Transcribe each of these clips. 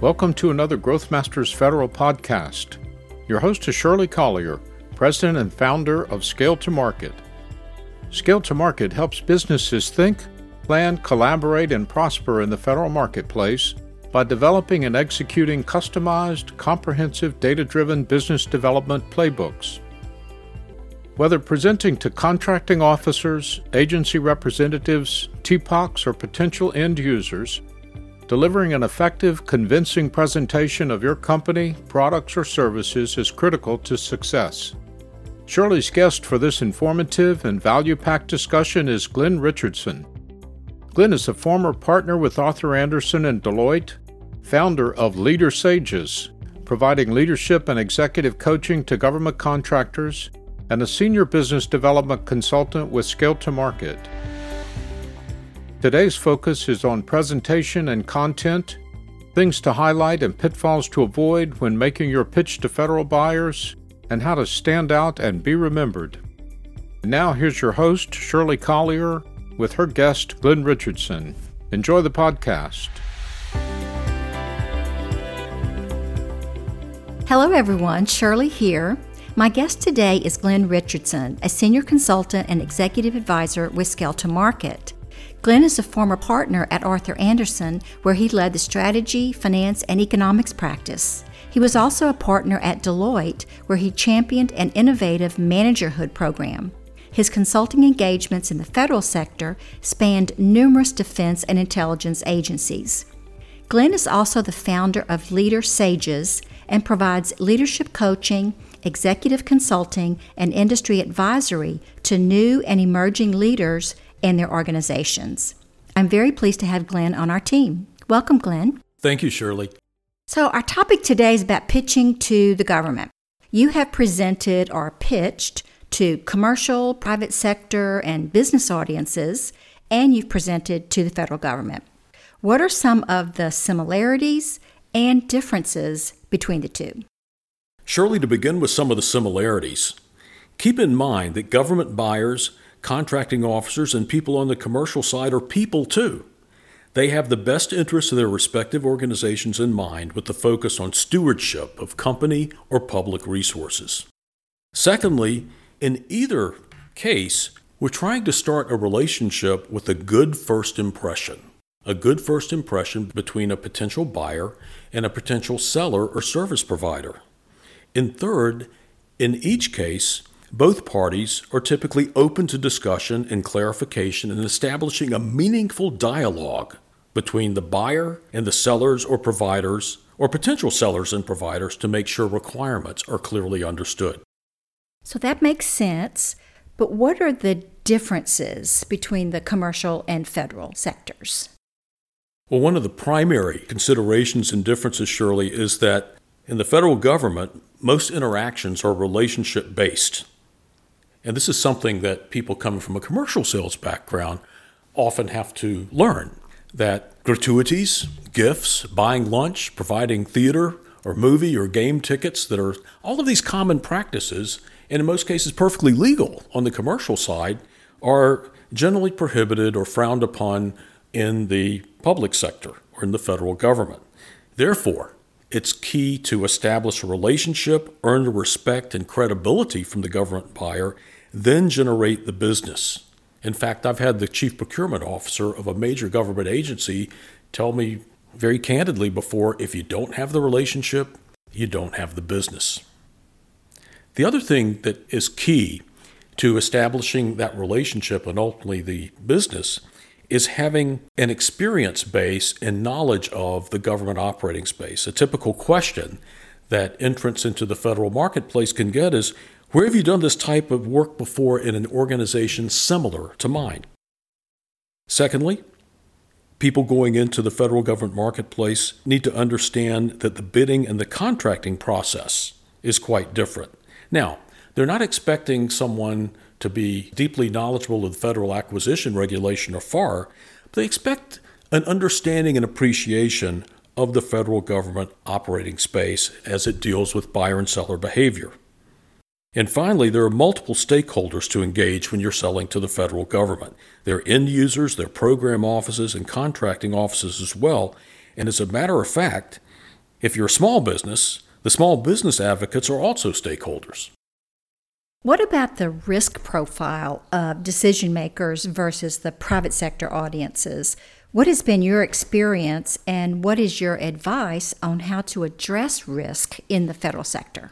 Welcome to another Growth Masters Federal podcast. Your host is Shirley Collier, president and founder of Scale to Market. Scale to Market helps businesses think, plan, collaborate, and prosper in the federal marketplace by developing and executing customized, comprehensive, data-driven business development playbooks. Whether presenting to contracting officers, agency representatives, TPOCs, or potential end users, delivering an effective, convincing presentation of your company, products, or services is critical to success. Shirley's guest for this informative and value-packed discussion is Glenn Richardson. Glenn is a former partner with Arthur Andersen and Deloitte, founder of Leader Sages, providing leadership and executive coaching to government contractors, and a senior business development consultant with Scale to Market. Today's focus is on presentation and content, things to highlight and pitfalls to avoid when making your pitch to federal buyers, and how to stand out and be remembered. Now here's your host, Shirley Collier, with her guest, Glenn Richardson. Enjoy the podcast. Hello everyone, Shirley here. My guest today is Glenn Richardson, a senior consultant and executive advisor with Scale to Market. Glenn is a former partner at Arthur Andersen, where he led the strategy, finance, and economics practice. He was also a partner at Deloitte, where he championed an innovative managerhood program. His consulting engagements in the federal sector spanned numerous defense and intelligence agencies. Glenn is also the founder of Leader Sages and provides leadership coaching, executive consulting, and industry advisory to new and emerging leaders and their organizations. I'm very pleased to have Glenn on our team. Welcome, Glenn. Thank you, Shirley. So our topic today is about pitching to the government. You have presented or pitched to commercial, private sector, and business audiences, and you've presented to the federal government. What are some of the similarities and differences between the two? Shirley, to begin with some of the similarities, keep in mind that government buyers, contracting officers, and people on the commercial side are people too. They have the best interests of their respective organizations in mind with the focus on stewardship of company or public resources. Secondly, in either case, we're trying to start a relationship with a good first impression. A good first impression between a potential buyer and a potential seller or service provider. And third, in each case, both parties are typically open to discussion and clarification and establishing a meaningful dialogue between the buyer and the sellers or providers or potential sellers and providers to make sure requirements are clearly understood. So that makes sense, but what are the differences between the commercial and federal sectors? Well, one of the primary considerations and differences, Shirley, is that in the federal government, most interactions are relationship-based. And this is something that people coming from a commercial sales background often have to learn, that gratuities, gifts, buying lunch, providing theater or movie or game tickets, that are all of these common practices, and in most cases perfectly legal on the commercial side, are generally prohibited or frowned upon in the public sector or in the federal government. Therefore, it's key to establish a relationship, earn the respect and credibility from the government buyer, then generate the business. In fact, I've had the chief procurement officer of a major government agency tell me very candidly before, if you don't have the relationship, you don't have the business. The other thing that is key to establishing that relationship and ultimately the business is having an experience base and knowledge of the government operating space. A typical question that entrants into the federal marketplace can get is, where have you done this type of work before in an organization similar to mine? Secondly, people going into the federal government marketplace need to understand that the bidding and the contracting process is quite different. Now, they're not expecting someone to be deeply knowledgeable of the Federal Acquisition Regulation or FAR, but they expect an understanding and appreciation of the federal government operating space as it deals with buyer and seller behavior. And finally, there are multiple stakeholders to engage when you're selling to the federal government. They're end users, they're program offices, and contracting offices as well. And as a matter of fact, If you're a small business, the small business advocates are also stakeholders. What about the risk profile of decision makers versus the private sector audiences? What has been your experience and what is your advice on how to address risk in the federal sector?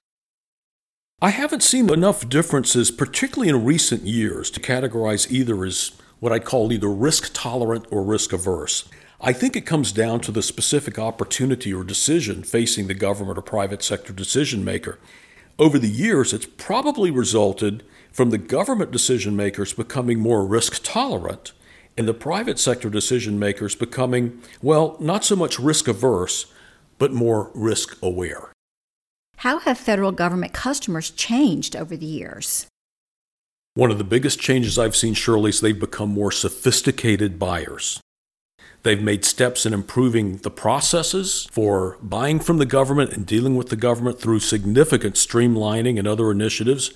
I haven't seen enough differences, particularly in recent years, to categorize either as what I'd call either risk tolerant or risk averse. I think it comes down to the specific opportunity or decision facing the government or private sector decision maker. Over the years, it's probably resulted from the government decision makers becoming more risk tolerant and the private sector decision makers becoming, well, not so much risk averse, but more risk aware. How have federal government customers changed over the years? One of the biggest changes I've seen, Shirley, is they've become more sophisticated buyers. They've made steps in improving the processes for buying from the government and dealing with the government through significant streamlining and other initiatives.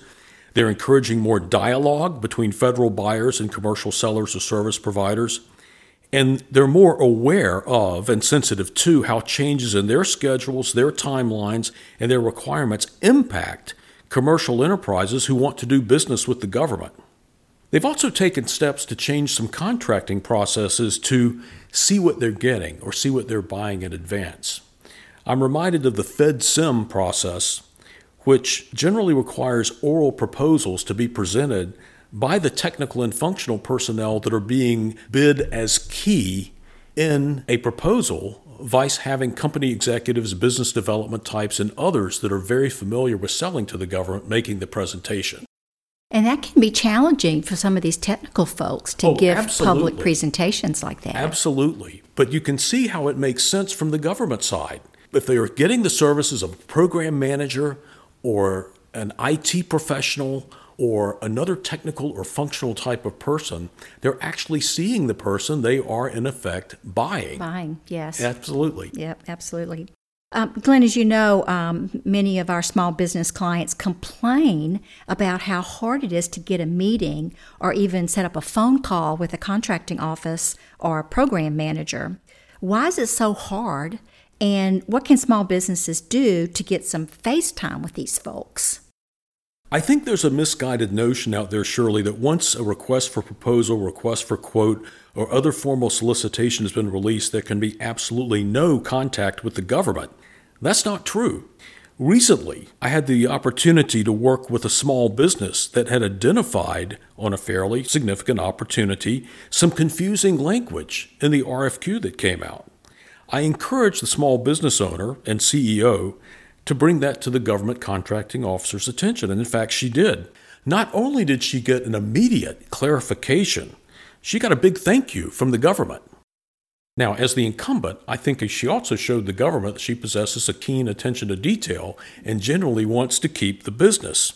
They're encouraging more dialogue between federal buyers and commercial sellers or service providers. And they're more aware of and sensitive to how changes in their schedules, their timelines, and their requirements impact commercial enterprises who want to do business with the government. They've also taken steps to change some contracting processes to see what they're getting or see what they're buying in advance. I'm reminded of the FedSIM process, which generally requires oral proposals to be presented by the technical and functional personnel that are being bid as key in a proposal, vice having company executives, business development types, and others that are very familiar with selling to the government making the presentation. And that can be challenging for some of these technical folks to give public presentations like that. Absolutely. But you can see how it makes sense from the government side. If they are getting the services of a program manager or an IT professional or another technical or functional type of person, they're actually seeing the person they are, in effect, buying. Buying, yes. Absolutely. Yep, absolutely. Glenn, as you know, many of our small business clients complain about how hard it is to get a meeting or even set up a phone call with a contracting office or a program manager. Why is it so hard, and what can small businesses do to get some face time with these folks? I think there's a misguided notion out there, Shirley, that once a request for proposal, request for quote, or other formal solicitation has been released, there can be absolutely no contact with the government. That's not true. Recently, I had the opportunity to work with a small business that had identified, on a fairly significant opportunity, some confusing language in the RFQ that came out. I encouraged the small business owner and CEO to bring that to the government contracting officer's attention. And in fact, she did. Not only did she get an immediate clarification, she got a big thank you from the government. Now, as the incumbent, I think she also showed the government that she possesses a keen attention to detail and generally wants to keep the business.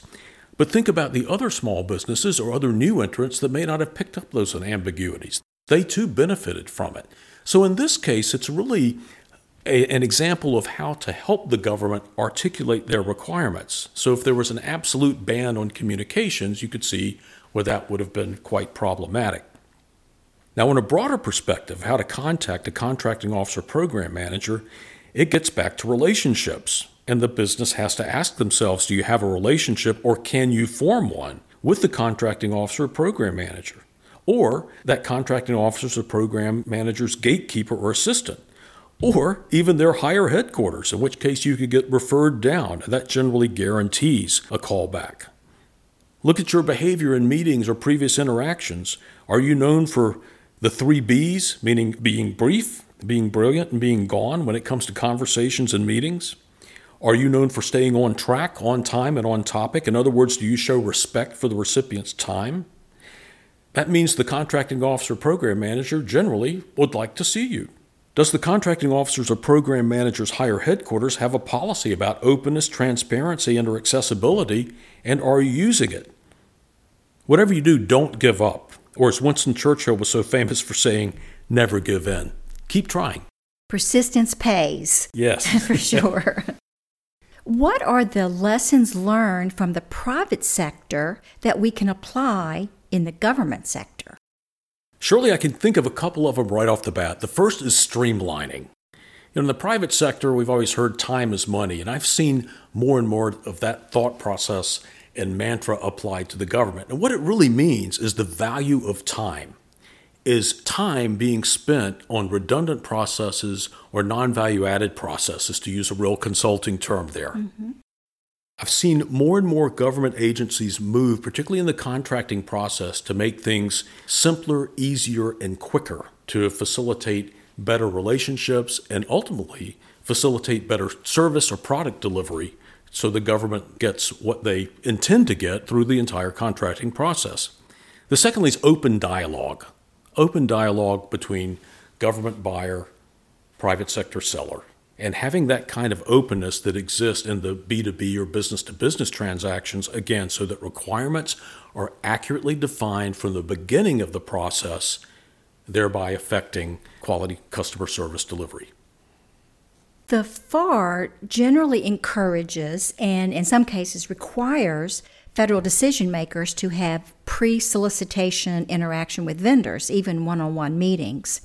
But think about the other small businesses or other new entrants that may not have picked up those ambiguities. They too benefited from it. So in this case, it's really an example of how to help the government articulate their requirements. So if there was an absolute ban on communications, you could see where that would have been quite problematic. Now, in a broader perspective, how to contact a contracting officer program manager, it gets back to relationships. And the business has to ask themselves, do you have a relationship or can you form one with the contracting officer or program manager? Or that contracting officer's or program manager's gatekeeper or assistant? Or even their higher headquarters, in which case you could get referred down. That generally guarantees a callback. Look at your behavior in meetings or previous interactions. Are you known for the 3 Bs, meaning being brief, being brilliant, and being gone when it comes to conversations and meetings? Are you known for staying on track, on time, and on topic? In other words, do you show respect for the recipient's time? That means the contracting officer program manager generally would like to see you. Does the contracting officer's or program manager's higher headquarters have a policy about openness, transparency, and/or accessibility, and are you using it? Whatever you do, don't give up. Or as Winston Churchill was so famous for saying, never give in. Keep trying. Persistence pays. Yes. For sure. What are the lessons learned from the private sector that we can apply in the government sector? Surely I can think of a couple of them right off the bat. The first is streamlining. In the private sector, we've always heard time is money, and I've seen more and more of that thought process and mantra applied to the government. And what it really means is the value of time. Is time being spent on redundant processes or non-value-added processes, to use a real consulting term there. Mm-hmm. I've seen more and more government agencies move, particularly in the contracting process, to make things simpler, easier, and quicker to facilitate better relationships and ultimately facilitate better service or product delivery so the government gets what they intend to get through the entire contracting process. The secondly is open dialogue. Open dialogue between government buyer, private sector seller, and having that kind of openness that exists in the B2B or business-to-business transactions, again, so that requirements are accurately defined from the beginning of the process, thereby affecting quality customer service delivery. The FAR generally encourages and, in some cases, requires federal decision makers to have pre-solicitation interaction with vendors, even one-on-one meetings.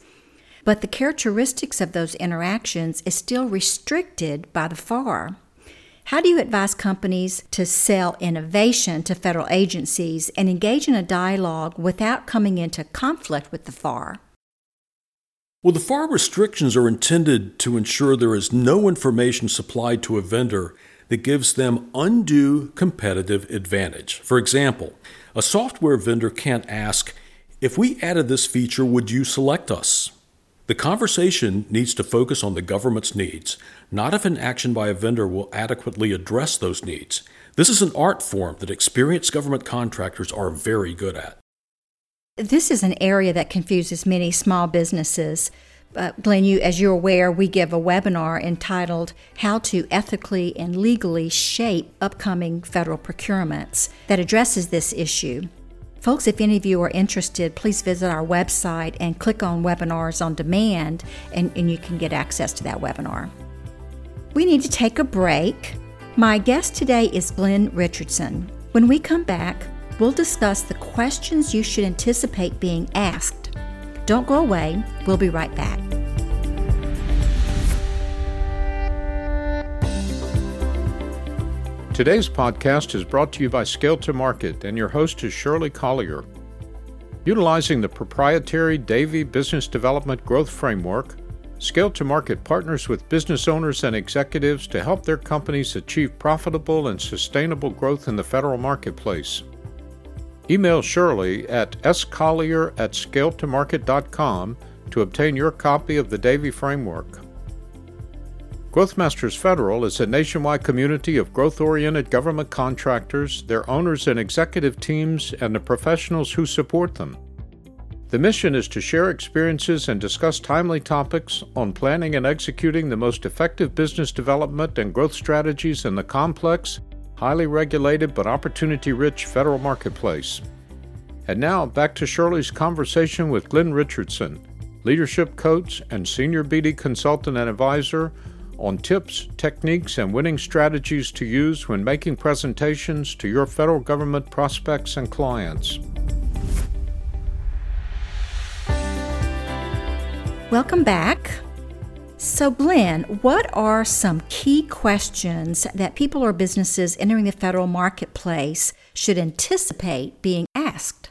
But the characteristics of those interactions is still restricted by the FAR. How do you advise companies to sell innovation to federal agencies and engage in a dialogue without coming into conflict with the FAR? Well, the FAR restrictions are intended to ensure there is no information supplied to a vendor that gives them undue competitive advantage. For example, a software vendor can't ask, if we added this feature, would you select us? The conversation needs to focus on the government's needs, not if an action by a vendor will adequately address those needs. This is an art form that experienced government contractors are very good at. This is an area that confuses many small businesses. Glenn, as you're aware, we give a webinar entitled How to Ethically and Legally Shape Upcoming Federal Procurements that addresses this issue. Folks, if any of you are interested, please visit our website and click on Webinars on Demand, and you can get access to that webinar. We need to take a break. My guest today is Glenn Richardson. When we come back, we'll discuss the questions you should anticipate being asked. Don't go away. We'll be right back. Today's podcast is brought to you by Scale to Market, and your host is Shirley Collier. Utilizing the proprietary Davie Business Development Growth Framework, Scale to Market partners with business owners and executives to help their companies achieve profitable and sustainable growth in the federal marketplace. Email Shirley at scollier@scaletomarket.com to obtain your copy of the Davie Framework. Growth Masters Federal is a nationwide community of growth-oriented government contractors, their owners and executive teams, and the professionals who support them. The mission is to share experiences and discuss timely topics on planning and executing the most effective business development and growth strategies in the complex, highly regulated but opportunity-rich federal marketplace. And now, back to Shirley's conversation with Glenn Richardson, leadership coach and senior BD consultant and advisor, on tips, techniques, and winning strategies to use when making presentations to your federal government prospects and clients. Welcome back. So, Glenn, what are some key questions that people or businesses entering the federal marketplace should anticipate being asked?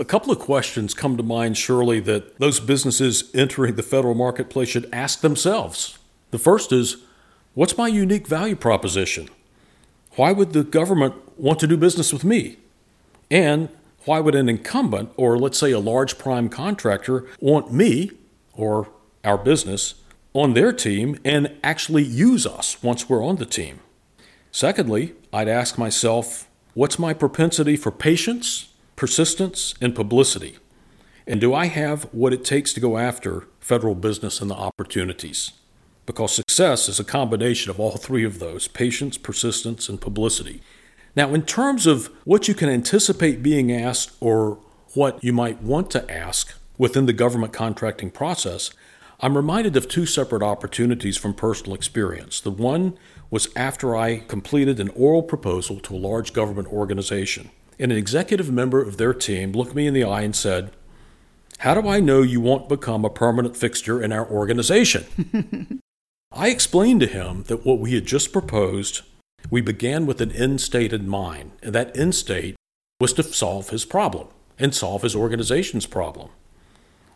A couple of questions come to mind, Shirley, that those businesses entering the federal marketplace should ask themselves. The first is, what's my unique value proposition? Why would the government want to do business with me? And why would an incumbent, or let's say a large prime contractor, want me, or our business, on their team and actually use us once we're on the team? Secondly, I'd ask myself, what's my propensity for patience, persistence, and publicity? And do I have what it takes to go after federal business and the opportunities? Because success is a combination of all three of those: patience, persistence, and publicity. Now, in terms of what you can anticipate being asked or what you might want to ask within the government contracting process, I'm reminded of two separate opportunities from personal experience. The one was after I completed an oral proposal to a large government organization, and an executive member of their team looked me in the eye and said, How do I know you won't become a permanent fixture in our organization? I explained to him that what we had just proposed, we began with an end state in mind, and that end state was to solve his problem and solve his organization's problem.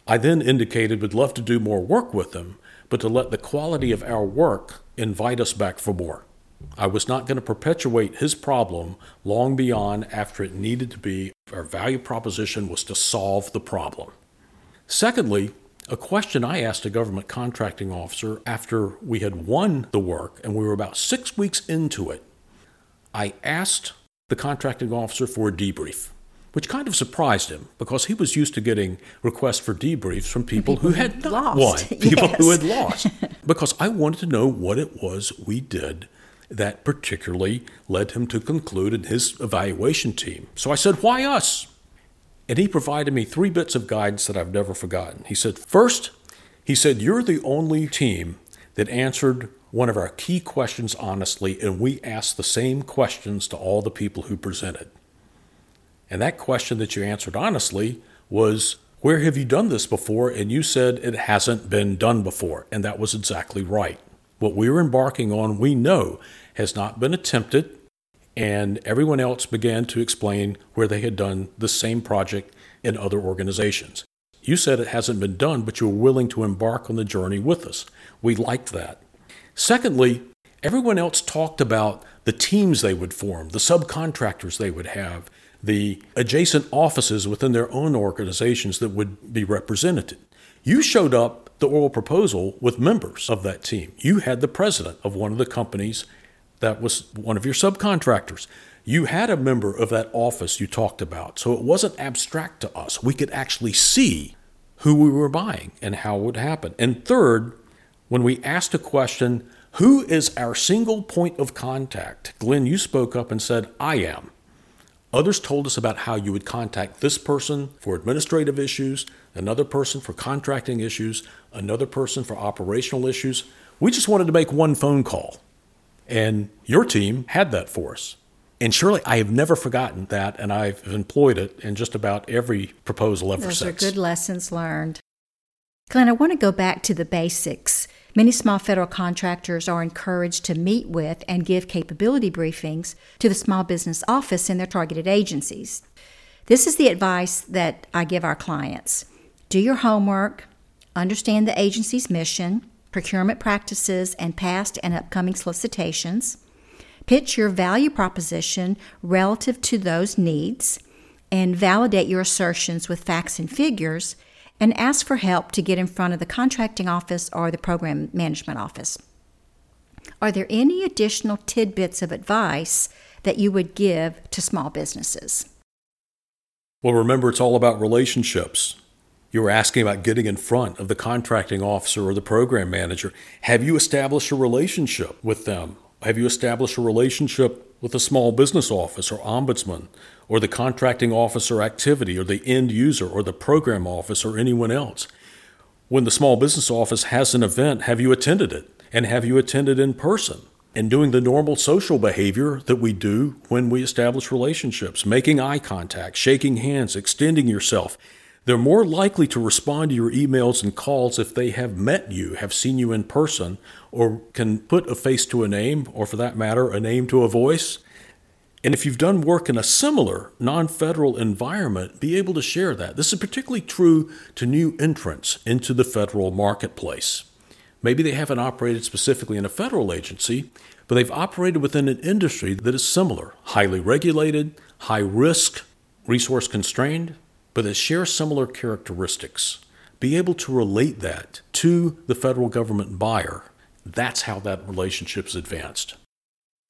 I then indicated we'd love to do more work with them, but to let the quality of our work invite us back for more. I was not going to perpetuate his problem long beyond after it needed to be. Our value proposition was to solve the problem. Secondly, a question I asked a government contracting officer after we had won the work and we were about 6 weeks into it, I asked the contracting officer for a debrief, which kind of surprised him because he was used to getting requests for debriefs from people who had not lost. Won, people yes. who had lost, because I wanted to know what it was we did that particularly led him to conclude in his evaluation team. So I said, why us? And he provided me three bits of guidance that I've never forgotten. He said, first, he said, you're the only team that answered one of our key questions honestly, and we asked the same questions to all the people who presented. And that question that you answered honestly was, where have you done this before? And you said it hasn't been done before. And that was exactly right. What we're embarking on, we know, has not been attempted. And everyone else began to explain where they had done the same project in other organizations. You said it hasn't been done, but you were willing to embark on the journey with us. We liked that. Secondly, everyone else talked about the teams they would form, the subcontractors they would have, the adjacent offices within their own organizations that would be represented. You showed up the oral proposal with members of that team. You had the president of one of the companies that was one of your subcontractors. You had a member of that office you talked about. So it wasn't abstract to us. We could actually see who we were buying and how it would happen. And third, when we asked a question, who is our single point of contact? Glenn, you spoke up and said, I am. Others told us about how you would contact this person for administrative issues, another person for contracting issues, another person for operational issues. We just wanted to make one phone call. And your team had that for us. And surely I have never forgotten that, and I've employed it in just about every proposal ever since. Those are good lessons learned. Glenn, I want to go back to the basics. Many small federal contractors are encouraged to meet with and give capability briefings to the small business office in their targeted agencies. This is the advice that I give our clients. Do your homework, understand the agency's mission, procurement practices, and past and upcoming solicitations. Pitch your value proposition relative to those needs, and validate your assertions with facts and figures, and ask for help to get in front of the contracting office or the program management office. Are there any additional tidbits of advice that you would give to small businesses? Well, remember, it's all about relationships. You were asking about getting in front of the contracting officer or the program manager. Have you established a relationship with them? Have you established a relationship with the small business office or ombudsman or the contracting officer activity or the end user or the program office or anyone else? When the small business office has an event, have you attended it? And have you attended in person? And doing the normal social behavior that we do when we establish relationships, making eye contact, shaking hands, extending yourself. They're more likely to respond to your emails and calls if they have met you, have seen you in person, or can put a face to a name, or for that matter, a name to a voice. And if you've done work in a similar non-federal environment, be able to share that. This is particularly true to new entrants into the federal marketplace. Maybe they haven't operated specifically in a federal agency, but they've operated within an industry that is similar, highly regulated, high risk, resource constrained, but that share similar characteristics. Be able to relate that to the federal government buyer. That's how that relationship's advanced.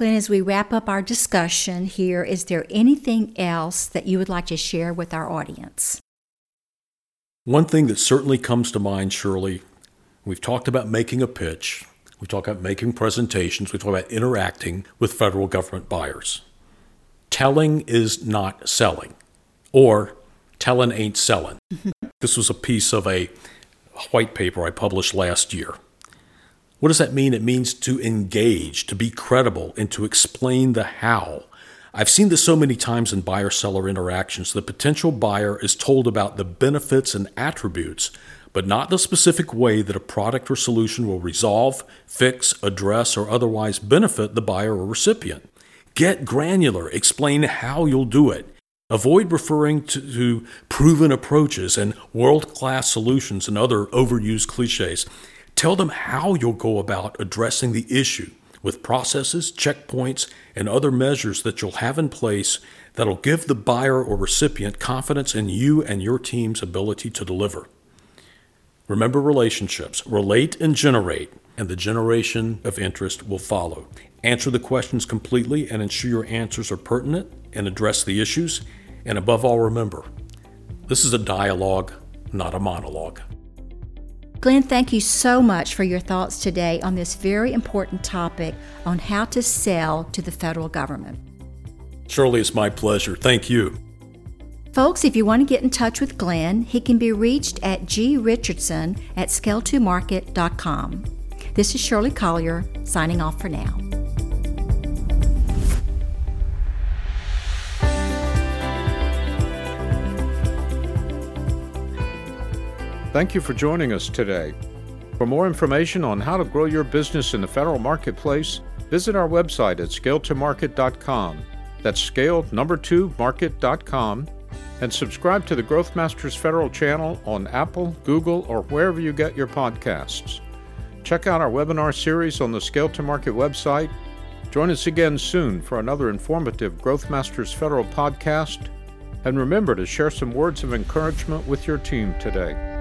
Glenn, as we wrap up our discussion here, is there anything else that you would like to share with our audience? One thing that certainly comes to mind, Shirley, we've talked about making a pitch. We talk about making presentations. We talk about interacting with federal government buyers. Telling is not selling, or telling ain't selling. This was a piece of a white paper I published last year. What does that mean? It means to engage, to be credible, and to explain the how. I've seen this so many times in buyer-seller interactions. The potential buyer is told about the benefits and attributes, but not the specific way that a product or solution will resolve, fix, address, or otherwise benefit the buyer or recipient. Get granular. Explain how you'll do it. Avoid referring to proven approaches and world-class solutions and other overused cliches. Tell them how you'll go about addressing the issue with processes, checkpoints, and other measures that you'll have in place that'll give the buyer or recipient confidence in you and your team's ability to deliver. Remember relationships. Relate and generate, and the generation of interest will follow. Answer the questions completely and ensure your answers are pertinent and address the issues. And above all, remember, this is a dialogue, not a monologue. Glenn, thank you so much for your thoughts today on this very important topic on how to sell to the federal government. Shirley, it's my pleasure. Thank you. Folks, if you want to get in touch with Glenn, he can be reached at grichardson@scaletomarket.com. This is Shirley Collier, signing off for now. Thank you for joining us today. For more information on how to grow your business in the federal marketplace, visit our website at scaletomarket.com. That's scale2market.com. And subscribe to the Growth Masters Federal channel on Apple, Google, or wherever you get your podcasts. Check out our webinar series on the Scale to Market website. Join us again soon for another informative Growth Masters Federal podcast. And remember to share some words of encouragement with your team today.